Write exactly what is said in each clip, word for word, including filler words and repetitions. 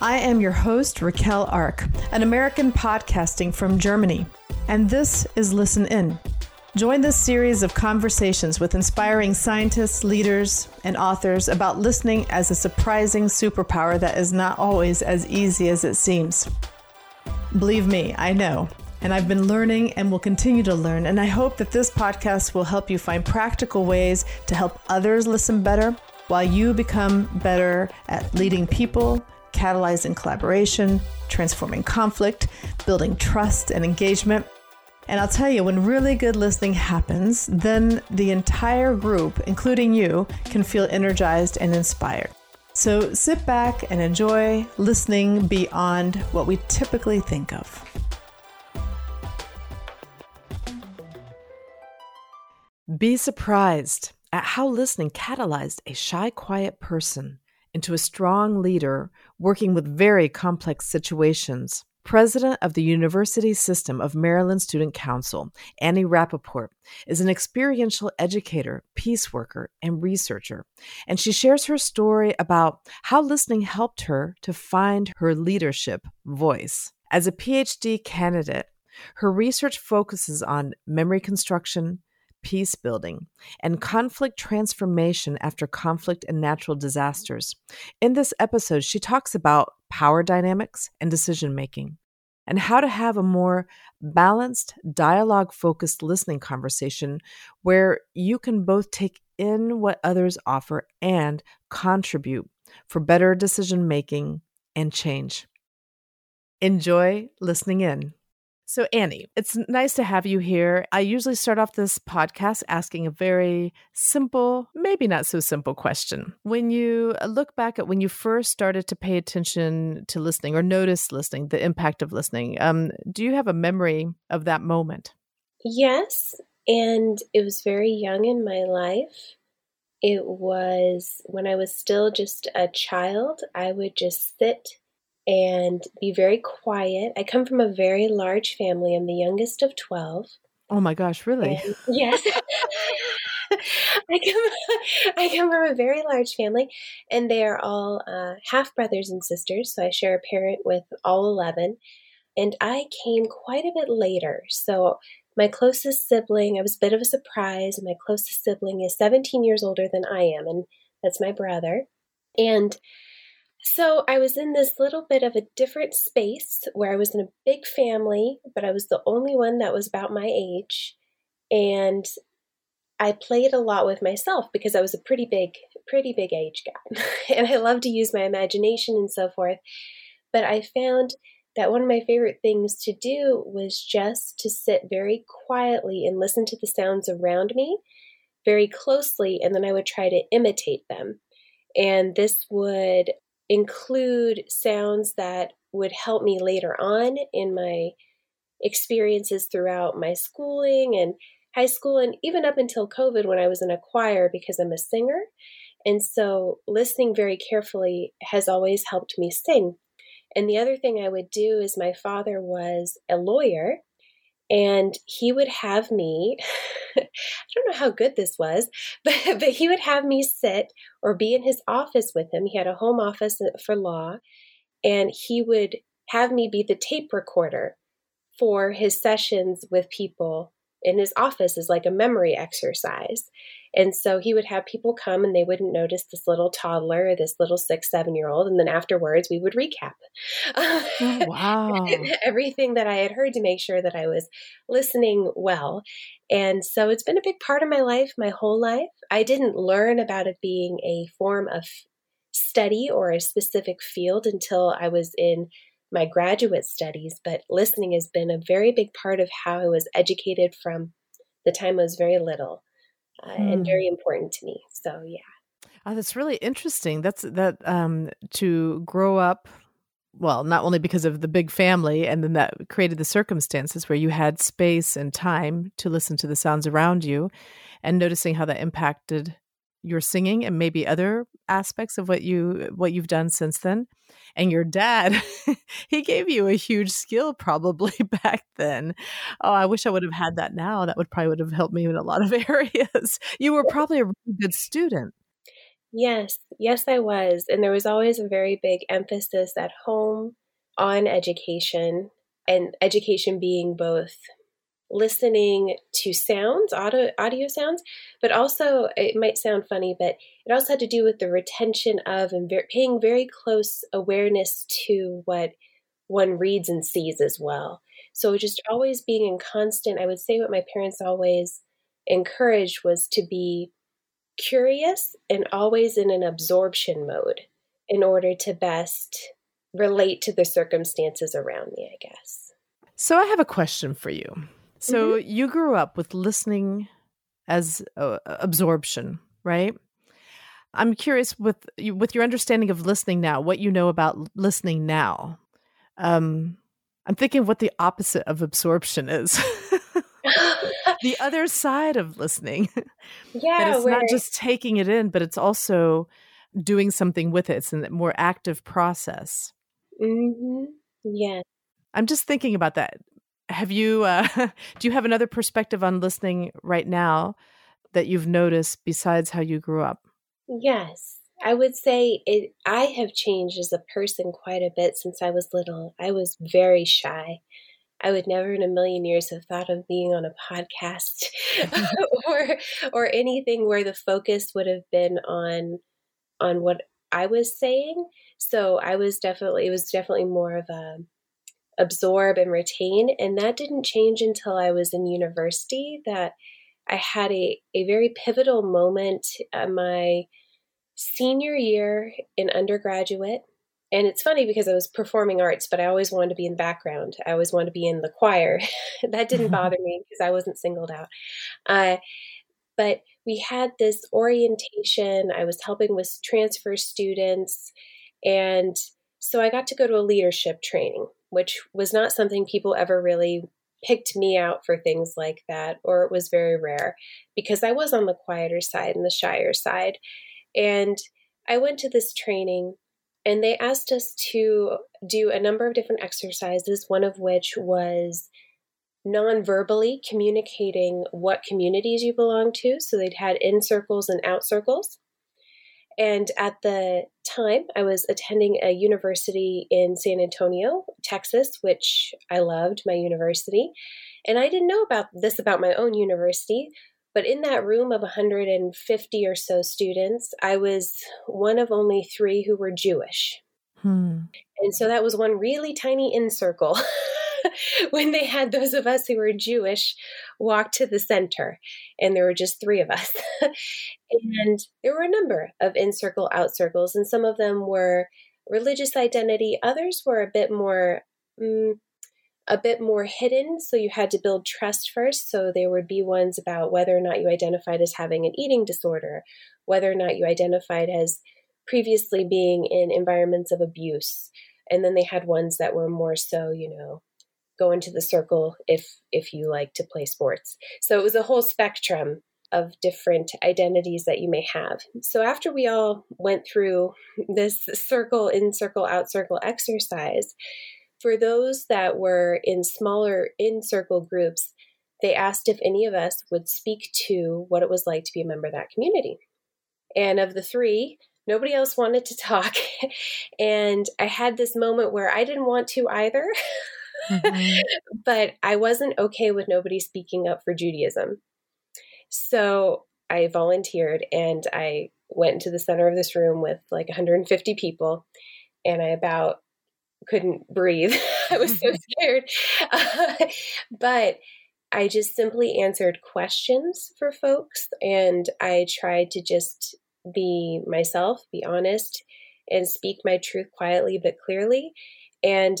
I am your host, Raquel Ark, an American podcasting from Germany, and this is Listen In. Join this series of conversations with inspiring scientists, leaders, and authors about listening as a surprising superpower that is not always as easy as it seems. Believe me, I know, and I've been learning and will continue to learn, and I hope that this podcast will help you find practical ways to help others listen better while you become better at leading people, catalyzing collaboration, transforming conflict, building trust and engagement. And I'll tell you, when really good listening happens, then the entire group, including you, can feel energized and inspired. So sit back and enjoy listening beyond what we typically think of. Be surprised at how listening catalyzed a shy, quiet person into a strong leader working with very complex situations. President of the University System of Maryland Student Council, Annie Rappeport, is an experiential educator, peace worker, and researcher, and she shares her story about how listening helped her to find her leadership voice. As a PhD candidate, her research focuses on memory construction, peace building, and conflict transformation after conflict and natural disasters. In this episode, she talks about power dynamics and decision-making, and how to have a more balanced, dialogue-focused listening conversation where you can both take in what others offer and contribute for better decision-making and change. Enjoy listening in. So Annie, it's nice to have you here. I usually start off this podcast asking a very simple, maybe not so simple question. When you look back at when you first started to pay attention to listening or notice listening, the impact of listening, um, do you have a memory of that moment? Yes, and it was very young in my life. It was when I was still just a child. I would just sit and be very quiet. I come from a very large family. I'm the youngest of twelve. Oh my gosh, really? And yes. I come I come from a very large family, and they are all uh, half brothers and sisters, so I share a parent with all eleven. And I came quite a bit later. So my closest sibling, I was a bit of a surprise, and my closest sibling is seventeen years older than I am, and that's my brother. And so I was in this little bit of a different space where I was in a big family, but I was the only one that was about my age. And I played a lot with myself because I was a pretty big, pretty big age gap. And I love to use my imagination and so forth. But I found that one of my favorite things to do was just to sit very quietly and listen to the sounds around me very closely. And then I would try to imitate them. And this would include sounds that would help me later on in my experiences throughout my schooling and high school, and even up until COVID when I was in a choir because I'm a singer. And so listening very carefully has always helped me sing. And the other thing I would do is my father was a lawyer, and he would have me, I don't know how good this was, but, but he would have me sit or be in his office with him. He had a home office for law, and he would have me be the tape recorder for his sessions with people in his office as like a memory exercise. And so he would have people come, and they wouldn't notice this little toddler, or this little six, seven-year-old. And then afterwards, we would recap oh, wow. everything that I had heard to make sure that I was listening well. And so it's been a big part of my life, my whole life. I didn't learn about it being a form of study or a specific field until I was in my graduate studies, but listening has been a very big part of how I was educated from the time I was very little, uh, mm. and very important to me. So, yeah. Oh, that's really interesting. That's that um, to grow up, well, not only because of the big family, and then that created the circumstances where you had space and time to listen to the sounds around you, and noticing how that impacted your singing and maybe other aspects of what you what you've done since then. And your dad, he gave you a huge skill probably back then. Oh, I wish I would have had that now. That would probably would have helped me in a lot of areas. You were probably a really good student. Yes, yes, I was. And there was always a very big emphasis at home on education, and education being both listening to sounds, audio, audio sounds, but also, it might sound funny, but it also had to do with the retention of and ver- paying very close awareness to what one reads and sees as well. So just always being in constant, I would say what my parents always encouraged was to be curious and always in an absorption mode in order to best relate to the circumstances around me, I guess. So I have a question for you. So mm-hmm. you grew up with listening as uh, absorption, right? I'm curious with with your understanding of listening now, what you know about listening now. Um, I'm thinking of what the opposite of absorption is. The other side of listening. Yeah. That it's we're... not just taking it in, but it's also doing something with it. It's a more active process. Mm-hmm. Yeah. I'm just thinking about that. Have you, uh, do you have another perspective on listening right now that you've noticed besides how you grew up? Yes. I would say it, I have changed as a person quite a bit since I was little. I was very shy. I would never in a million years have thought of being on a podcast or or anything where the focus would have been on on what I was saying. So I was definitely, it was definitely more of a absorb and retain. And that didn't change until I was in university, that I had a, a very pivotal moment at my senior year in undergraduate. And it's funny because I was performing arts, but I always wanted to be in the background. I always wanted to be in the choir. That didn't bother me because I wasn't singled out. Uh, but we had this orientation. I was helping with transfer students. And so I got to go to a leadership training, which was not something people ever really picked me out for things like that, or it was very rare because I was on the quieter side and the shyer side. And I went to this training. And they asked us to do a number of different exercises, one of which was non-verbally communicating what communities you belong to. So they'd had in circles and out circles. And at the time, I was attending a university in San Antonio, Texas, which I loved, my university. And I didn't know about this about my own university. But in that room of one hundred fifty or so students, I was one of only three who were Jewish. Hmm. And so that was one really tiny in circle when they had those of us who were Jewish walk to the center. And there were just three of us. And there were a number of in circle, out circles. And some of them were religious identity. Others were a bit more... Mm, a bit more hidden. So you had to build trust first. So there would be ones about whether or not you identified as having an eating disorder, whether or not you identified as previously being in environments of abuse. And then they had ones that were more so, you know, go into the circle if, if you like to play sports. So it was a whole spectrum of different identities that you may have. So after we all went through this circle, in circle, out circle exercise, for those that were in smaller in-circle groups, they asked if any of us would speak to what it was like to be a member of that community. And of the three, nobody else wanted to talk. And I had this moment where I didn't want to either, mm-hmm. but I wasn't okay with nobody speaking up for Judaism. So I volunteered and I went into the center of this room with like one hundred fifty people, and I about couldn't breathe. I was so scared. Uh, but I just simply answered questions for folks. And I tried to just be myself, be honest, and speak my truth quietly but clearly. And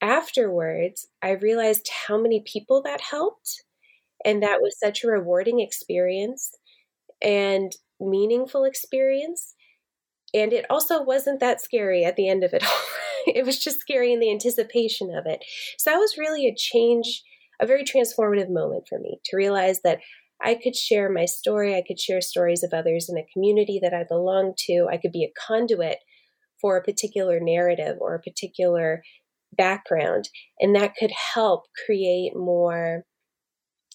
afterwards, I realized how many people that helped. And that was such a rewarding experience and meaningful experience. And it also wasn't that scary at the end of it all. It was just scary in the anticipation of it. So that was really a change, a very transformative moment for me to realize that I could share my story. I could share stories of others in a community that I belong to. I could be a conduit for a particular narrative or a particular background. And that could help create more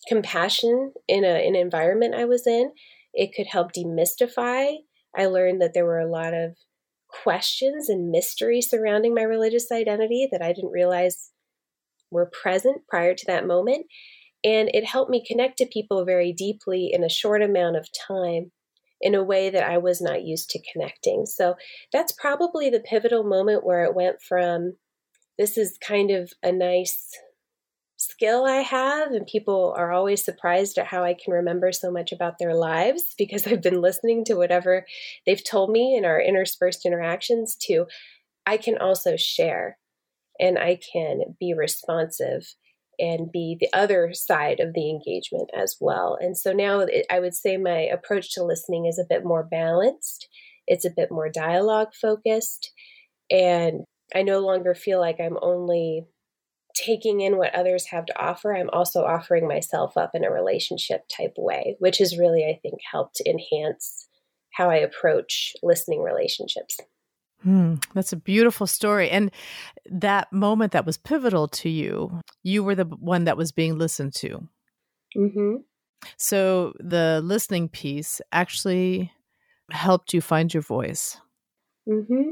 compassion in a, an environment I was in. It could help demystify I learned that there were a lot of questions and mystery surrounding my religious identity that I didn't realize were present prior to that moment. And it helped me connect to people very deeply in a short amount of time in a way that I was not used to connecting. So that's probably the pivotal moment where it went from, this is kind of a nice skill I have, and people are always surprised at how I can remember so much about their lives because I've been listening to whatever they've told me in our interspersed interactions, to, I can also share and I can be responsive and be the other side of the engagement as well. And so now it, I would say my approach to listening is a bit more balanced. It's a bit more dialogue focused. And I no longer feel like I'm only taking in what others have to offer. I'm also offering myself up in a relationship type way, which has really, I think, helped enhance how I approach listening relationships. Mm, that's a beautiful story. And that moment that was pivotal to you, you were the one that was being listened to. Mm-hmm. So the listening piece actually helped you find your voice. Mm-hmm.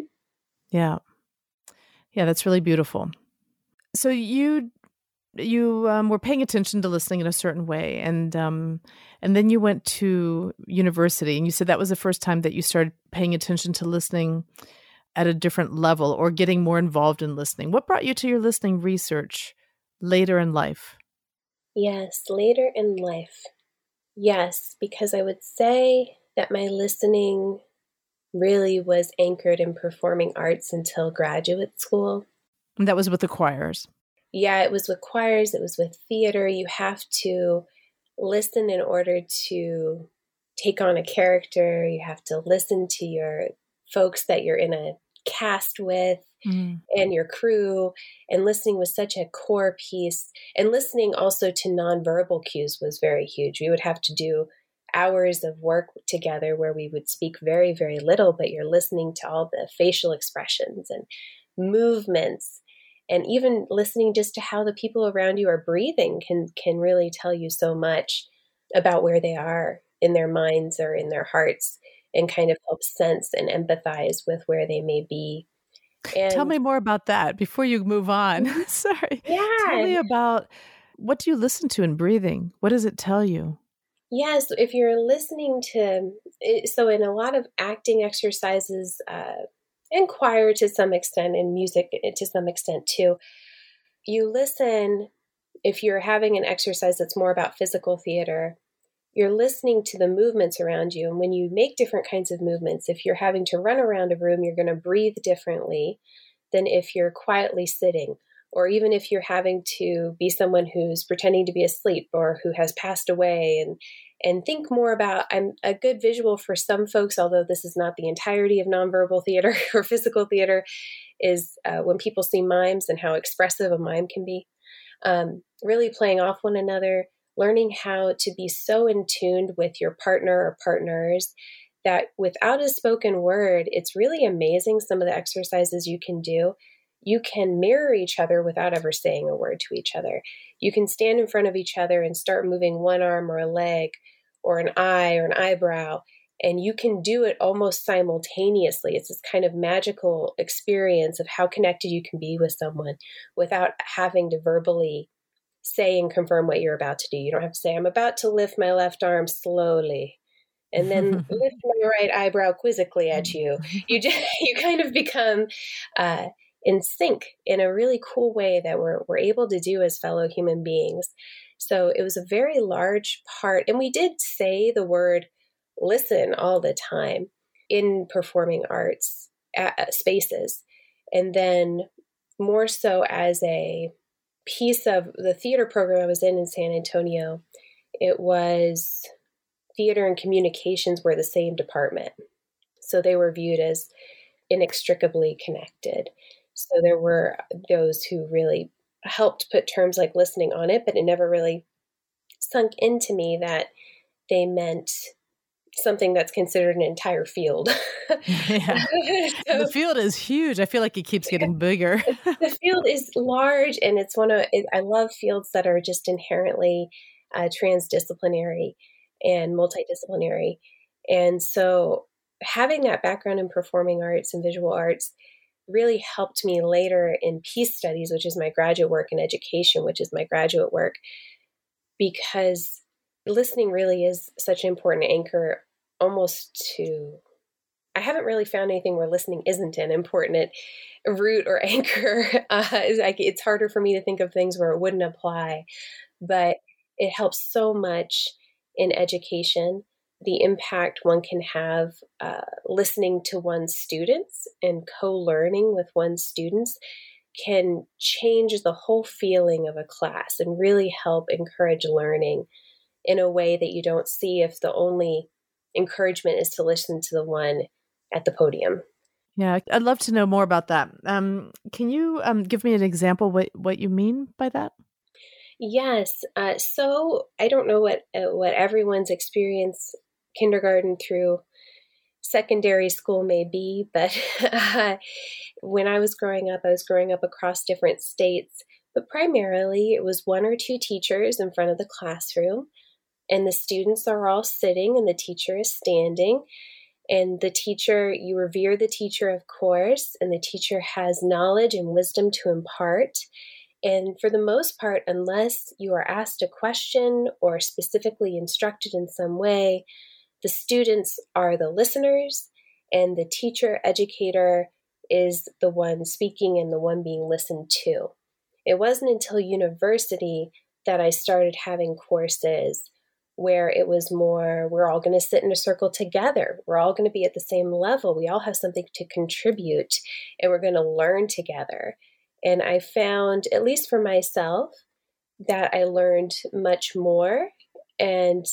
Yeah. Yeah, that's really beautiful. So you you um, were paying attention to listening in a certain way, and um, and then you went to university, and you said that was the first time that you started paying attention to listening at a different level or getting more involved in listening. What brought you to your listening research later in life? Yes, later in life. Yes, because I would say that my listening really was anchored in performing arts until graduate school. And that was with the choirs. Yeah, it was with choirs. It was with theater. You have to listen in order to take on a character. You have to listen to your folks that you're in a cast with mm. and your crew. And listening was such a core piece. And listening also to nonverbal cues was very huge. We would have to do hours of work together where we would speak very, very little, but you're listening to all the facial expressions and movements, and even listening just to how the people around you are breathing can can really tell you so much about where they are in their minds or in their hearts, and kind of help sense and empathize with where they may be. And tell me more about that before you move on. Sorry. Yeah. Tell me about, what do you listen to in breathing? What does it tell you? Yes, yeah, so if you're listening to, so in a lot of acting exercises, uh, and choir to some extent, and music to some extent too, you listen, if you're having an exercise that's more about physical theater, you're listening to the movements around you. And when you make different kinds of movements, if you're having to run around a room, you're going to breathe differently than if you're quietly sitting, or even if you're having to be someone who's pretending to be asleep or who has passed away. And And think more about, I'm a good visual for some folks, although this is not the entirety of nonverbal theater or physical theater, is uh, when people see mimes and how expressive a mime can be. Um, really playing off one another, learning how to be so in tuned with your partner or partners that without a spoken word, it's really amazing some of the exercises you can do. You can mirror each other without ever saying a word to each other. You can stand in front of each other and start moving one arm or a leg or an eye or an eyebrow, and you can do it almost simultaneously. It's this kind of magical experience of how connected you can be with someone without having to verbally say and confirm what you're about to do. You don't have to say, I'm about to lift my left arm slowly, and then lift my right eyebrow quizzically at you. You just, you kind of become... Uh, in sync in a really cool way that we're we're able to do as fellow human beings. So it was a very large part. And we did say the word listen all the time in performing arts spaces. And then more so as a piece of the theater program I was in in San Antonio, it was theater and communications were the same department. So they were viewed as inextricably connected. So there were those who really helped put terms like listening on it, but it never really sunk into me that they meant something that's considered an entire field. Yeah. So, the field is huge. I feel like it keeps getting bigger. The field is large, and it's one of, it, I love fields that are just inherently uh, transdisciplinary and multidisciplinary. And so having that background in performing arts and visual arts really helped me later in peace studies, which is my graduate work, and education, which is my graduate work, because listening really is such an important anchor almost to, I haven't really found anything where listening isn't an important root or anchor. Uh, it's, like, it's harder for me to think of things where it wouldn't apply, but it helps so much in education. The impact one can have uh, listening to one's students and co-learning with one's students can change the whole feeling of a class and really help encourage learning in a way that you don't see if the only encouragement is to listen to the one at the podium. Yeah, I'd love to know more about that. Um, can you um, give me an example what what you mean by that? Yes. Uh, so I don't know what uh, what everyone's experience kindergarten through secondary school may be, but uh, when I was growing up, I was growing up across different states, but primarily it was one or two teachers in front of the classroom, and the students are all sitting and the teacher is standing, and the teacher, you revere the teacher, of course, and the teacher has knowledge and wisdom to impart. And for the most part, unless you are asked a question or specifically instructed in some way, the students are the listeners, and the teacher educator is the one speaking and the one being listened to. It wasn't until university that I started having courses where it was more, we're all going to sit in a circle together. We're all going to be at the same level. We all have something to contribute, and we're going to learn together. And I found, at least for myself, that I learned much more and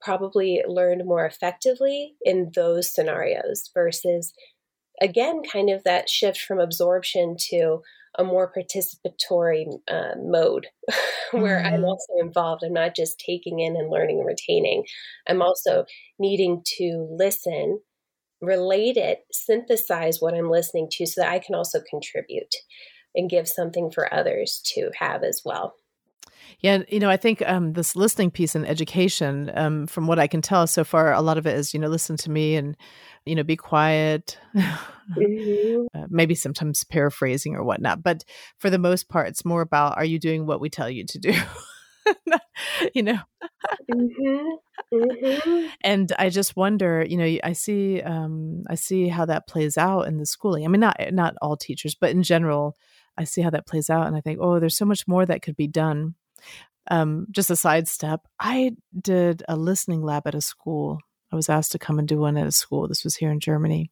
probably learned more effectively in those scenarios versus, again, kind of that shift from absorption to a more participatory uh, mode where mm-hmm. I'm also involved. I'm not just taking in and learning and retaining. I'm also needing to listen, relate it, synthesize what I'm listening to so that I can also contribute and give something for others to have as well. Yeah. You know, I think um, this listening piece in education, um, from what I can tell so far, a lot of it is, you know, listen to me and, you know, be quiet, mm-hmm. uh, maybe sometimes paraphrasing or whatnot. But for the most part, it's more about, are you doing what we tell you to do? you know, mm-hmm. Mm-hmm. And I just wonder, you know, I see, um, I see how that plays out in the schooling. I mean, not, not all teachers, but in general, I see how that plays out. And I think, oh, there's so much more that could be done. Um, just a sidestep. I did a listening lab at a school. I was asked to come and do one at a school. This was here in Germany.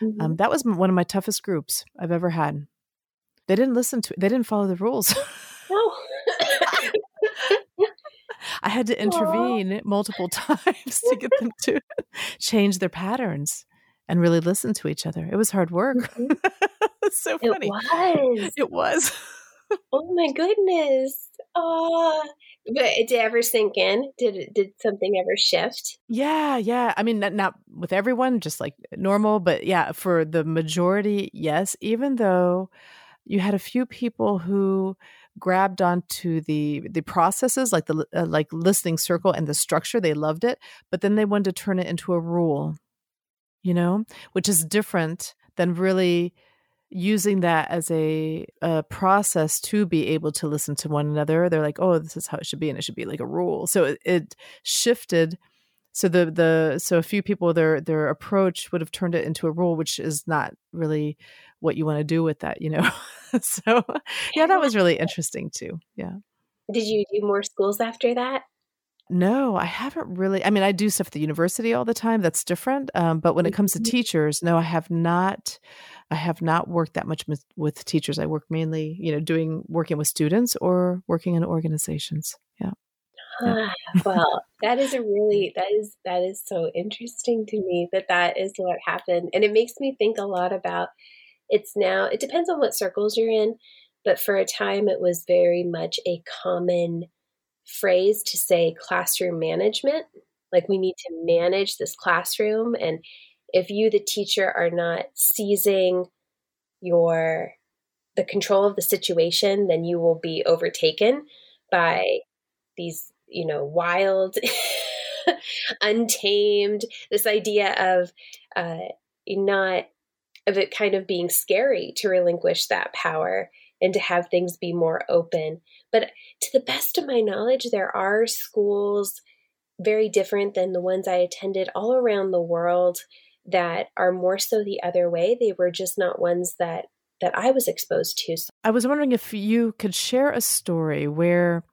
Mm-hmm. Um, that was one of my toughest groups I've ever had. They didn't listen to, they didn't follow the rules. Oh. I had to intervene Aww. multiple times to get them to change their patterns and really listen to each other. It was hard work. Mm-hmm. It's so funny. It was. It was. Oh my goodness. Oh, but did it ever sink in? Did did something ever shift? Yeah, yeah. I mean, not, not with everyone, just like normal, but yeah, for the majority, yes. Even though you had a few people who grabbed onto the the processes, like the uh, like listening circle and the structure, they loved it, but then they wanted to turn it into a rule, you know, which is different than really using that as a, a process to be able to listen to one another. They're like, oh, this is how it should be, and it should be like a rule. So it, it shifted. So the the so a few people, their their approach would have turned it into a rule, which is not really what you want to do with that, you know. So yeah, that was really interesting too. Yeah. Did you do more schools after that? No, I haven't really. I mean, I do stuff at the university all the time. That's different. Um, but when it comes to teachers, no, I have not. I have not worked that much with, with teachers. I work mainly, you know, doing working with students or working in organizations. Yeah. Ah, well, that is a really, that is, that is so interesting to me that that is what happened. And it makes me think a lot about it's now, it depends on what circles you're in, but for a time it was very much a common phrase to say classroom management. Like we need to manage this classroom. And if you, the teacher, are not seizing your, the control of the situation, then you will be overtaken by these, you know, wild untamed, this idea of uh, not, of it kind of being scary to relinquish that power and to have things be more open. But to the best of my knowledge, there are schools very different than the ones I attended all around the world that are more so the other way. They were just not ones that that I was exposed to. I was wondering if you could share a story where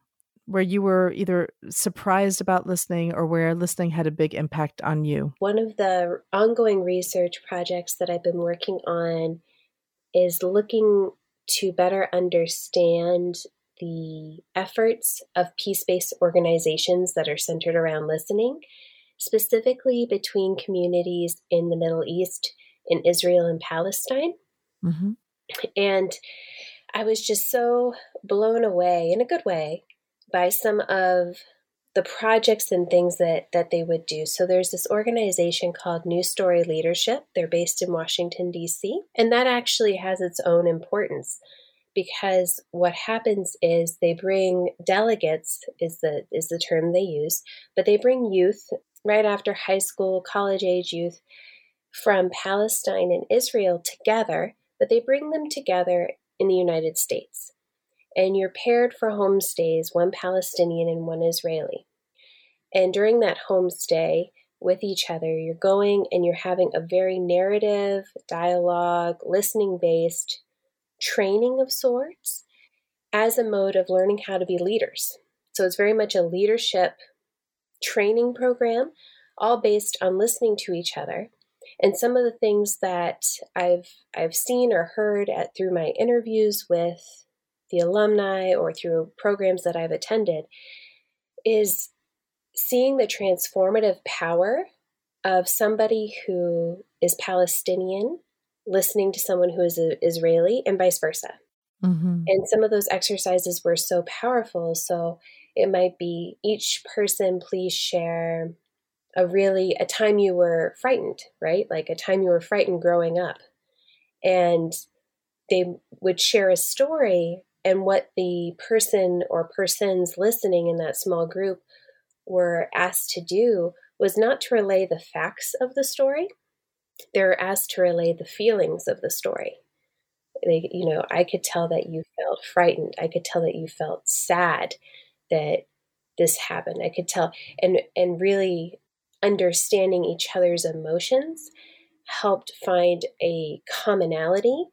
where you were either surprised about listening or where listening had a big impact on you. One of the ongoing research projects that I've been working on is looking to better understand the efforts of peace-based organizations that are centered around listening, specifically between communities in the Middle East, in Israel and Palestine. Mm-hmm. And I was just so blown away, in a good way, by some of the projects and things that, that they would do. So there's this organization called New Story Leadership. They're based in Washington, D C, and that actually has its own importance because what happens is they bring delegates, is the is the term they use, but they bring youth right after high school, college-age youth from Palestine and Israel together, but they bring them together in the United States. And you're paired for homestays, one Palestinian and one Israeli. And during that homestay with each other, you're going and you're having a very narrative, dialogue, listening-based training of sorts as a mode of learning how to be leaders. So it's very much a leadership training program, all based on listening to each other. And some of the things that I've I've seen or heard at through my interviews with the alumni or through programs that I've attended is seeing the transformative power of somebody who is Palestinian listening to someone who is Israeli and vice versa. Mm-hmm. And some of those exercises were so powerful. So it might be each person, please share a really, a time you were frightened, right? Like a time you were frightened growing up. And they would share a story and what the person or persons listening in that small group were asked to do was not to relay the facts of the story. They were asked to relay the feelings of the story. They, you know, I could tell that you felt frightened. I could tell that you felt sad that this happened. I could tell, and and really understanding each other's emotions helped find a commonality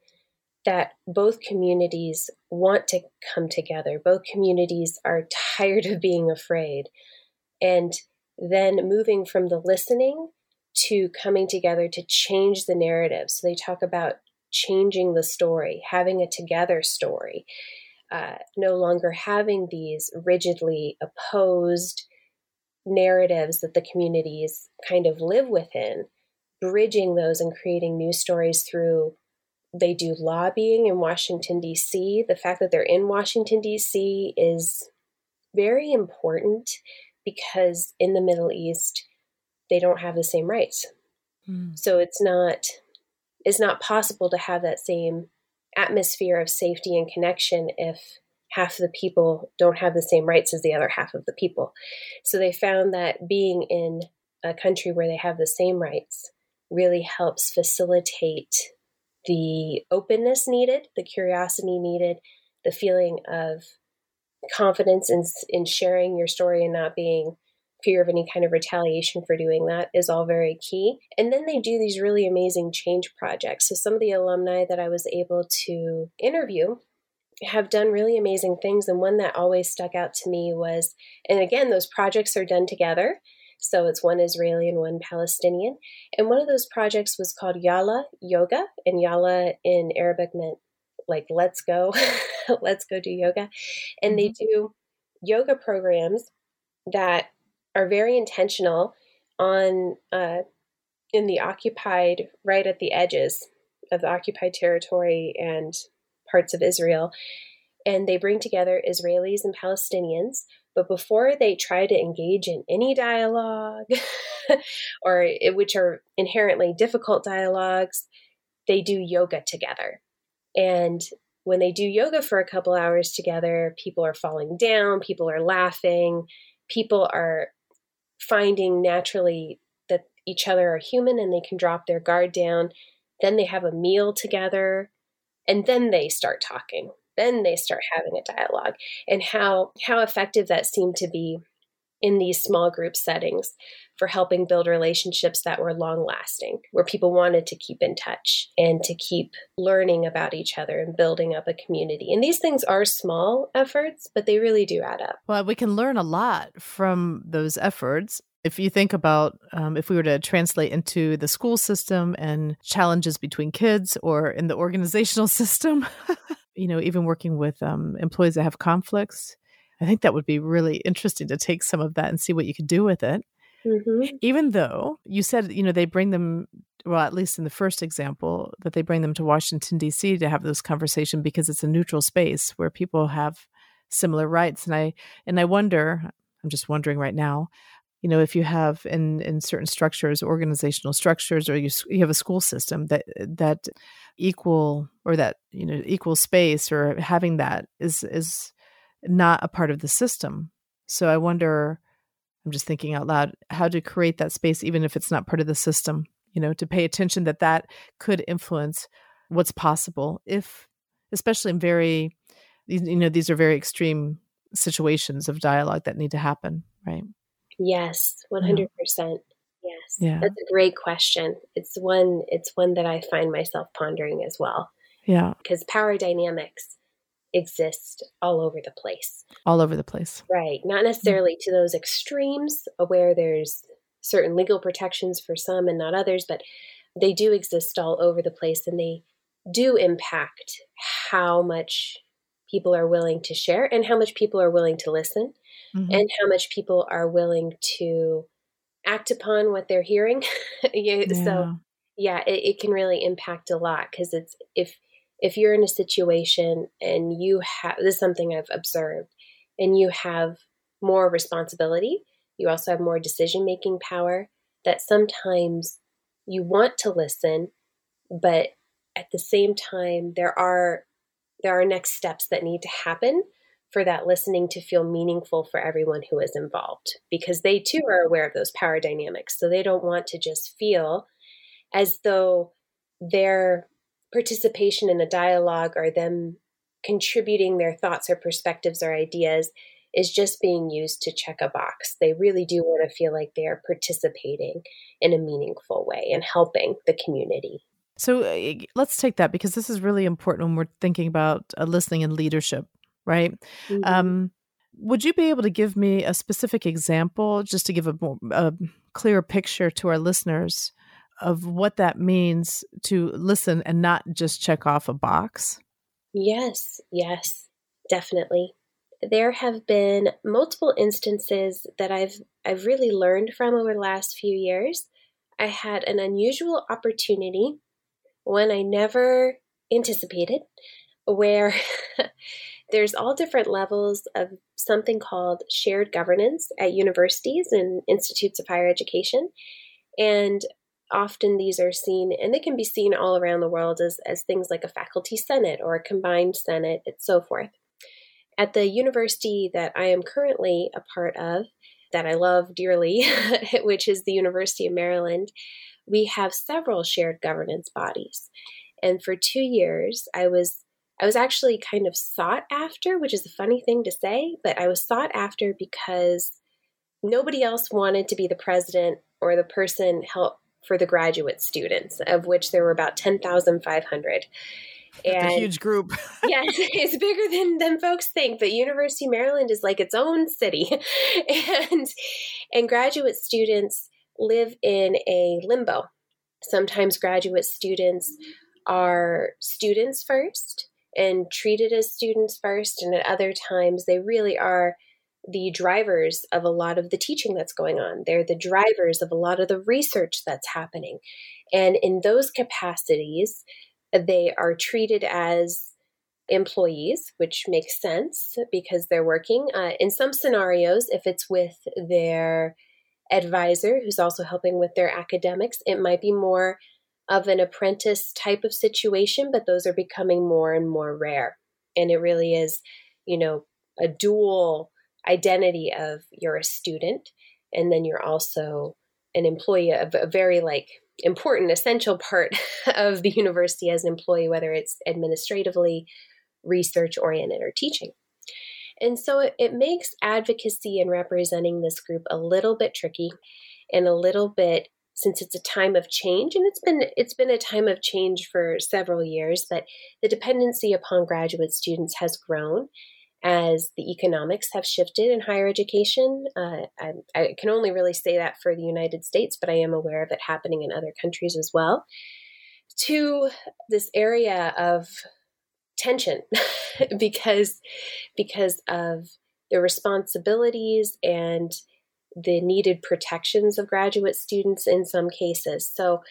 that both communities want to come together. Both communities are tired of being afraid. And then moving from the listening to coming together to change the narrative. So they talk about changing the story, having a together story, uh, no longer having these rigidly opposed narratives that the communities kind of live within, bridging those and creating new stories through. They do lobbying in Washington, D C. The fact that they're in Washington, D C is very important because in the Middle East, they don't have the same rights. Mm. So it's not, it's not possible to have that same atmosphere of safety and connection if half the people don't have the same rights as the other half of the people. So they found that being in a country where they have the same rights really helps facilitate the openness needed, the curiosity needed, the feeling of confidence in, in sharing your story and not being fear of any kind of retaliation for doing that is all very key. And then they do these really amazing change projects. So some of the alumni that I was able to interview have done really amazing things. And one that always stuck out to me was, and again, those projects are done together. So it's one Israeli and one Palestinian. And one of those projects was called Yala Yoga. And Yala in Arabic meant like, let's go, let's go do yoga. And mm-hmm. they do yoga programs that are very intentional on uh, in the occupied, right at the edges of the occupied territory and parts of Israel. And they bring together Israelis and Palestinians. But before they try to engage in any dialogue, or it, which are inherently difficult dialogues, they do yoga together. And when they do yoga for a couple hours together, people are falling down, people are laughing, people are finding naturally that each other are human and they can drop their guard down. Then they have a meal together, and then they start talking. Then they start having a dialogue, and how how effective that seemed to be in these small group settings for helping build relationships that were long lasting, where people wanted to keep in touch and to keep learning about each other and building up a community. And these things are small efforts, but they really do add up. Well, we can learn a lot from those efforts. If you think about um, if we were to translate into the school system and challenges between kids, or in the organizational system, you know, even working with um, employees that have conflicts, I think that would be really interesting to take some of that and see what you could do with it. Mm-hmm. Even though you said, you know, they bring them, well, at least in the first example, that they bring them to Washington, D C to have this conversation because it's a neutral space where people have similar rights. And I, and I wonder, I'm just wondering right now, you know, if you have in, in certain structures, organizational structures, or you you have a school system that that equal or that, you know, equal space, or having that is is not a part of the system. So I wonder, I'm just thinking out loud, how to create that space, even if it's not part of the system, you know, to pay attention that that could influence what's possible if, especially in very, you know, these are very extreme situations of dialogue that need to happen, right? Yes, one hundred percent. Yeah. Yes. Yeah. That's a great question. It's one, it's one that I find myself pondering as well. Yeah. Because power dynamics exist all over the place. All over the place. Right. Not necessarily to those extremes where there's certain legal protections for some and not others, but they do exist all over the place, and they do impact how much people are willing to share, and how much people are willing to listen, mm-hmm. and how much people are willing to act upon what they're hearing. yeah, yeah. So yeah, it, it can really impact a lot, because it's, if If you're in a situation and you have, this is something I've observed, and you have more responsibility, you also have more decision-making power, that sometimes you want to listen, but at the same time, there are, there are next steps that need to happen for that listening to feel meaningful for everyone who is involved, because they too are aware of those power dynamics. So they don't want to just feel as though they're participation in a dialogue, or them contributing their thoughts or perspectives or ideas, is just being used to check a box. They really do want to feel like they are participating in a meaningful way and helping the community. So uh, let's take that, because this is really important when we're thinking about uh, listening and leadership, right? Mm-hmm. Um, would you be able to give me a specific example, just to give a, more, a clearer picture to our listeners, of what that means to listen and not just check off a box? Yes, yes, definitely. There have been multiple instances that I've I've really learned from over the last few years. I had an unusual opportunity, one I never anticipated, where there's all different levels of something called shared governance at universities and institutes of higher education. And often these are seen, and they can be seen all around the world, as, as things like a faculty senate or a combined senate and so forth. At the university that I am currently a part of, that I love dearly, which is the University of Maryland, we have several shared governance bodies. And for two years, I was I was actually kind of sought after, which is a funny thing to say, but I was sought after because nobody else wanted to be the president or the person help for the graduate students, of which there were about ten thousand five hundred. That's a huge group. Yes, it's bigger than, than folks think, but University of Maryland is like its own city. And, and graduate students live in a limbo. Sometimes graduate students are students first and treated as students first, and at other times they really are the drivers of a lot of the teaching that's going on. They're the drivers of a lot of the research that's happening. And in those capacities, they are treated as employees, which makes sense because they're working. Uh, in some scenarios, if it's with their advisor who's also helping with their academics, it might be more of an apprentice type of situation, but those are becoming more and more rare. And it really is, you know, a dual identity of you're a student And then you're also an employee of a very like important, essential part of the university as an employee, whether it's administratively, research-oriented, or teaching. And so it, it makes advocacy and representing this group a little bit tricky and a little bit, since it's a time of change, and it's been it's been a time of change for several years, but the dependency upon graduate students has grown as the economics have shifted in higher education. Uh, I, I can only really say that for the United States, but I am aware of it happening in other countries as well, to this area of tension because, because of the responsibilities and the needed protections of graduate students in some cases. So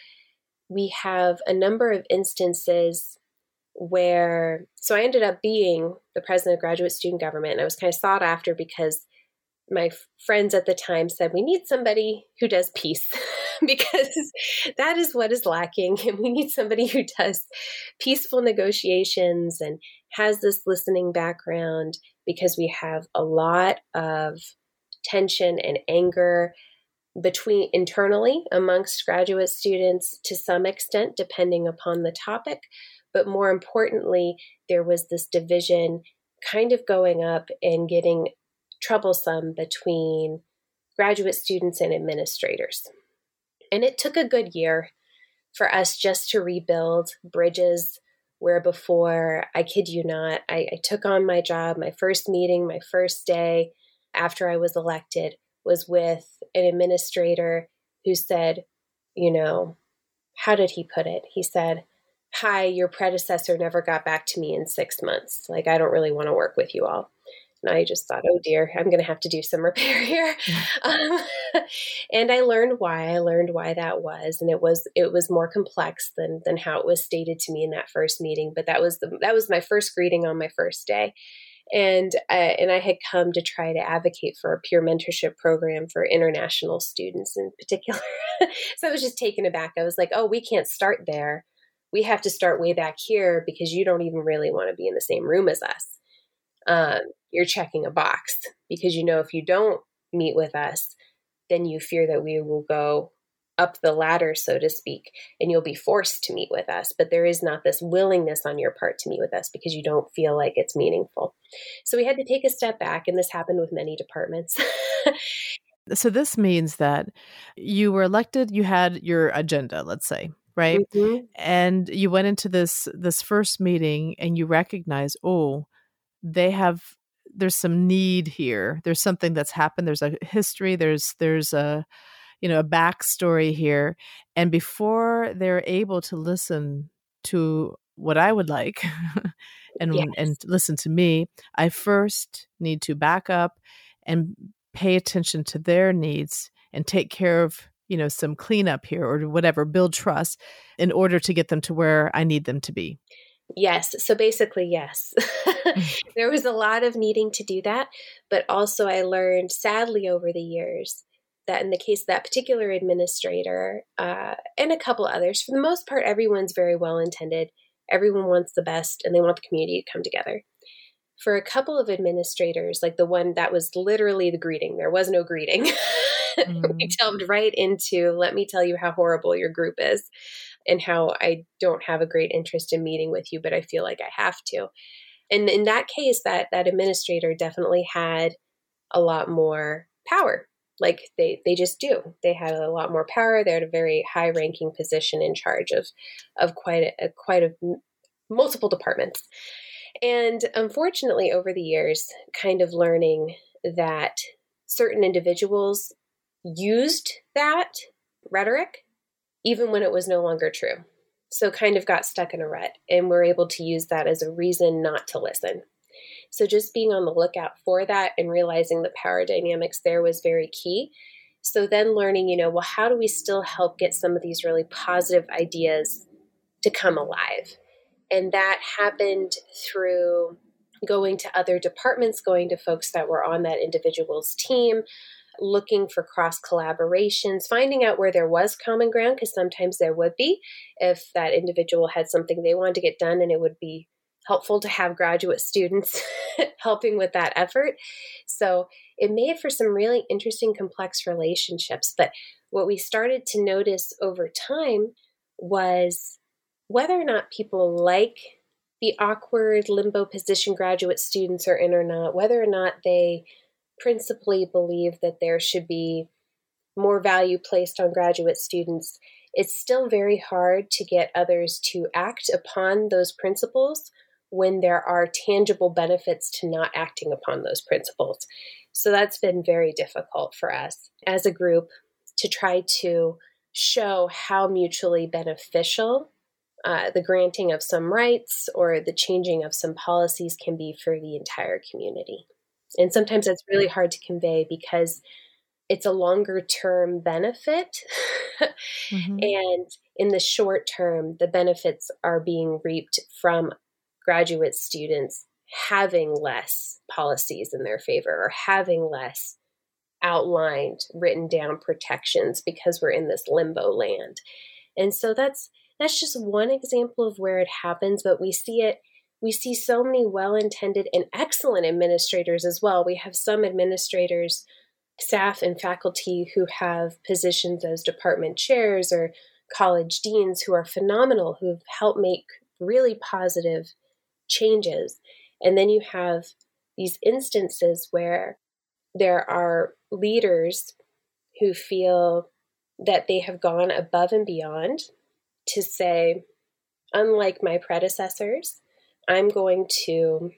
we have a number of instances where, so I ended up being the president of graduate student government, and I was kind of sought after because my friends at the time said, we need somebody who does peace because that is what is lacking. And we need somebody who does peaceful negotiations and has this listening background, because we have a lot of tension and anger between internally amongst graduate students to some extent, depending upon the topic. But more importantly, there was this division kind of going up and getting troublesome between graduate students and administrators. And it took a good year for us just to rebuild bridges where before, I kid you not, I, I took on my job, my first meeting, my first day, after I was elected, was with an administrator who said, you know, how did he put it? He said, hi, your predecessor never got back to me in six months. Like, I don't really want to work with you all. And I just thought, oh dear, I'm going to have to do some repair here. um, and I learned why, I learned why that was. And it was, it was more complex than, than how it was stated to me in that first meeting. But that was the, that was my first greeting on my first day. And uh, and I had come to try to advocate for a peer mentorship program for international students in particular. So I was just taken aback. I was like, oh, we can't start there. We have to start way back here because you don't even really want to be in the same room as us. Um, you're checking a box because you know if you don't meet with us, then you fear that we will go up the ladder, so to speak, and you'll be forced to meet with us. But there is not this willingness on your part to meet with us because you don't feel like it's meaningful. So we had to take a step back, and this happened with many departments. So this means that you were elected, you had your agenda, let's say, right? Mm-hmm. And you went into this this first meeting and you recognize, oh, they have, there's some need here. There's something that's happened. There's a history. There's, there's a, you know, a backstory here. And before they're able to listen to what I would like and, yes. and listen to me, I first need to back up and pay attention to their needs and take care of, you know, some cleanup here or whatever, build trust in order to get them to where I need them to be. Yes. So basically, yes, there was a lot of needing to do that. But also I learned sadly over the years that in the case of that particular administrator uh, and a couple others, for the most part, everyone's very well-intended. Everyone wants the best and they want the community to come together. For a couple of administrators, like the one that was literally the greeting, there was no greeting. Mm. We jumped right into, let me tell you how horrible your group is and how I don't have a great interest in meeting with you, but I feel like I have to. And in that case, that that administrator definitely had a lot more power. Like they, they just do. They had a lot more power. They had a very high ranking position in charge of, of quite a, quite a multiple departments. And unfortunately over the years, kind of learning that certain individuals used that rhetoric, even when it was no longer true. So kind of got stuck in a rut and were able to use that as a reason not to listen. So just being on the lookout for that and realizing the power dynamics there was very key. So then learning, you know, well, how do we still help get some of these really positive ideas to come alive? And that happened through going to other departments, going to folks that were on that individual's team, looking for cross collaborations, finding out where there was common ground, because sometimes there would be if that individual had something they wanted to get done and it would be helpful to have graduate students helping with that effort. So it made for some really interesting, complex relationships. But what we started to notice over time was whether or not people like the awkward limbo position graduate students are in or not, whether or not they principally believe that there should be more value placed on graduate students, it's still very hard to get others to act upon those principles when there are tangible benefits to not acting upon those principles. So that's been very difficult for us as a group to try to show how mutually beneficial uh, the granting of some rights or the changing of some policies can be for the entire community. And sometimes that's really hard to convey because it's a longer term benefit. Mm-hmm. And in the short term, the benefits are being reaped from graduate students having less policies in their favor or having less outlined, written down protections because we're in this limbo land. And so that's that's just one example of where it happens, but we see it we see so many well-intended and excellent administrators as well. We have some administrators, staff and faculty who have positions as department chairs or college deans who are phenomenal, who've helped make really positive changes. And then you have these instances where there are leaders who feel that they have gone above and beyond to say, unlike my predecessors, I'm going to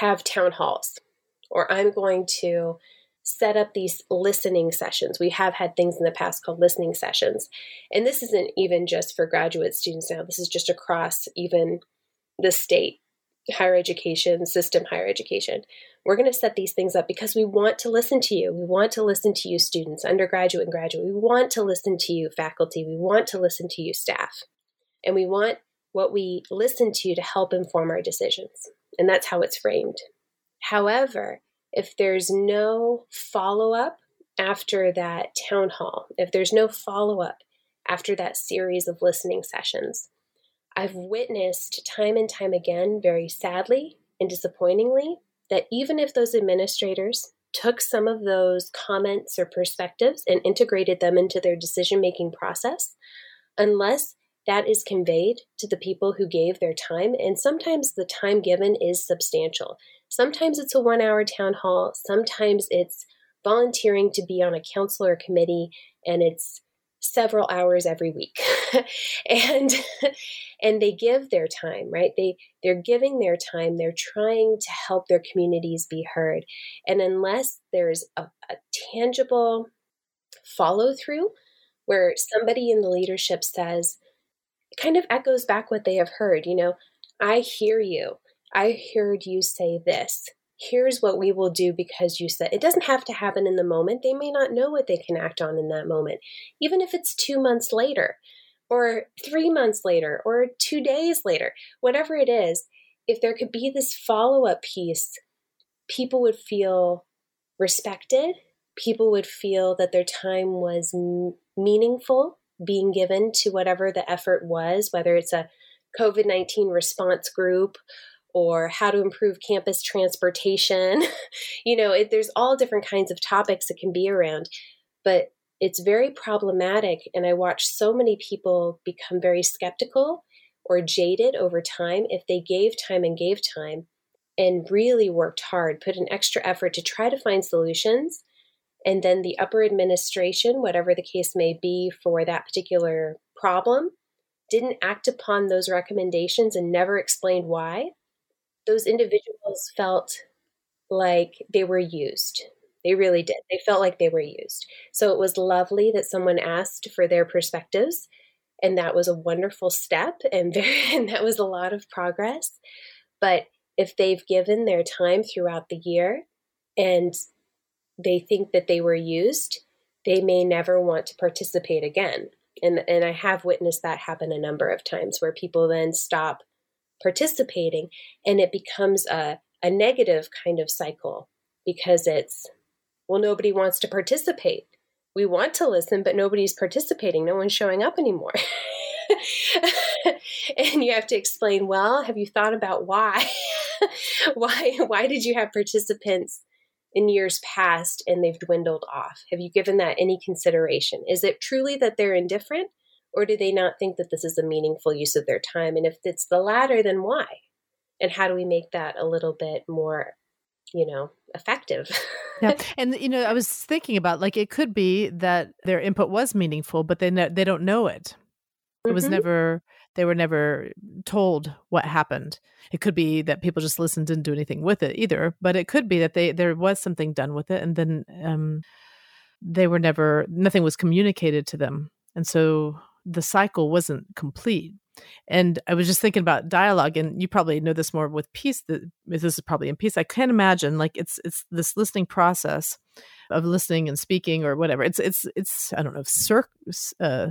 have town halls, or I'm going to set up these listening sessions. We have had things in the past called listening sessions. And this isn't even just for graduate students now. This is just across even the state higher education system, higher education. We're going to set these things up because we want to listen to you. We want to listen to you, students, undergraduate and graduate. We want to listen to you, faculty. We want to listen to you, staff. And we want what we listen to to help inform our decisions. And that's how it's framed. However, if there's no follow-up after that town hall, if there's no follow-up after that series of listening sessions, I've witnessed time and time again, very sadly and disappointingly, that even if those administrators took some of those comments or perspectives and integrated them into their decision-making process, unless that is conveyed to the people who gave their time, and sometimes the time given is substantial. Sometimes it's a one-hour town hall. Sometimes it's volunteering to be on a council or committee, and it's several hours every week. and and they give their time, right? They, they're giving their time. They're trying to help their communities be heard. And unless there's a, a tangible follow-through where somebody in the leadership says, it kind of echoes back what they have heard, you know, I hear you. I heard you say this. Here's what we will do because you said. It doesn't have to happen in the moment. They may not know what they can act on in that moment, even if it's two months later or three months later or two days later, whatever it is. If there could be this follow-up piece, people would feel respected. People would feel that their time was m- meaningful, being given to whatever the effort was, whether it's a covid nineteen response group or how to improve campus transportation. You know, it, there's all different kinds of topics that can be around, but it's very problematic. And I watch so many people become very skeptical or jaded over time if they gave time and gave time and really worked hard, put an extra effort to try to find solutions. And then the upper administration, whatever the case may be for that particular problem, didn't act upon those recommendations and never explained why. Those individuals felt like they were used. They really did. They felt like they were used. So it was lovely that someone asked for their perspectives, and that was a wonderful step, and, very, and that was a lot of progress. But if they've given their time throughout the year and they think that they were used, they may never want to participate again. And, and I have witnessed that happen a number of times where people then stop participating, and it becomes a, a negative kind of cycle because it's, well, nobody wants to participate. We want to listen, but nobody's participating. No one's showing up anymore. And you have to explain, well, have you thought about why? why, why did you have participants in years past and they've dwindled off? Have you given that any consideration? Is it truly that they're indifferent, or do they not think that this is a meaningful use of their time? And if it's the latter, then why? And how do we make that a little bit more, you know, effective? Yeah. And, you know, I was thinking about, like, it could be that their input was meaningful, but they, ne- they don't know it. It mm-hmm. was never, they were never told what happened. It could be that people just listened, didn't do anything with it either, but it could be that they, there was something done with it. And then um, they were never, nothing was communicated to them. And so the cycle wasn't complete. And I was just thinking about dialogue, and you probably know this more with peace. That this is probably in peace. I can't imagine, like, it's it's this listening process of listening and speaking or whatever. It's it's it's I don't know. Cir- uh,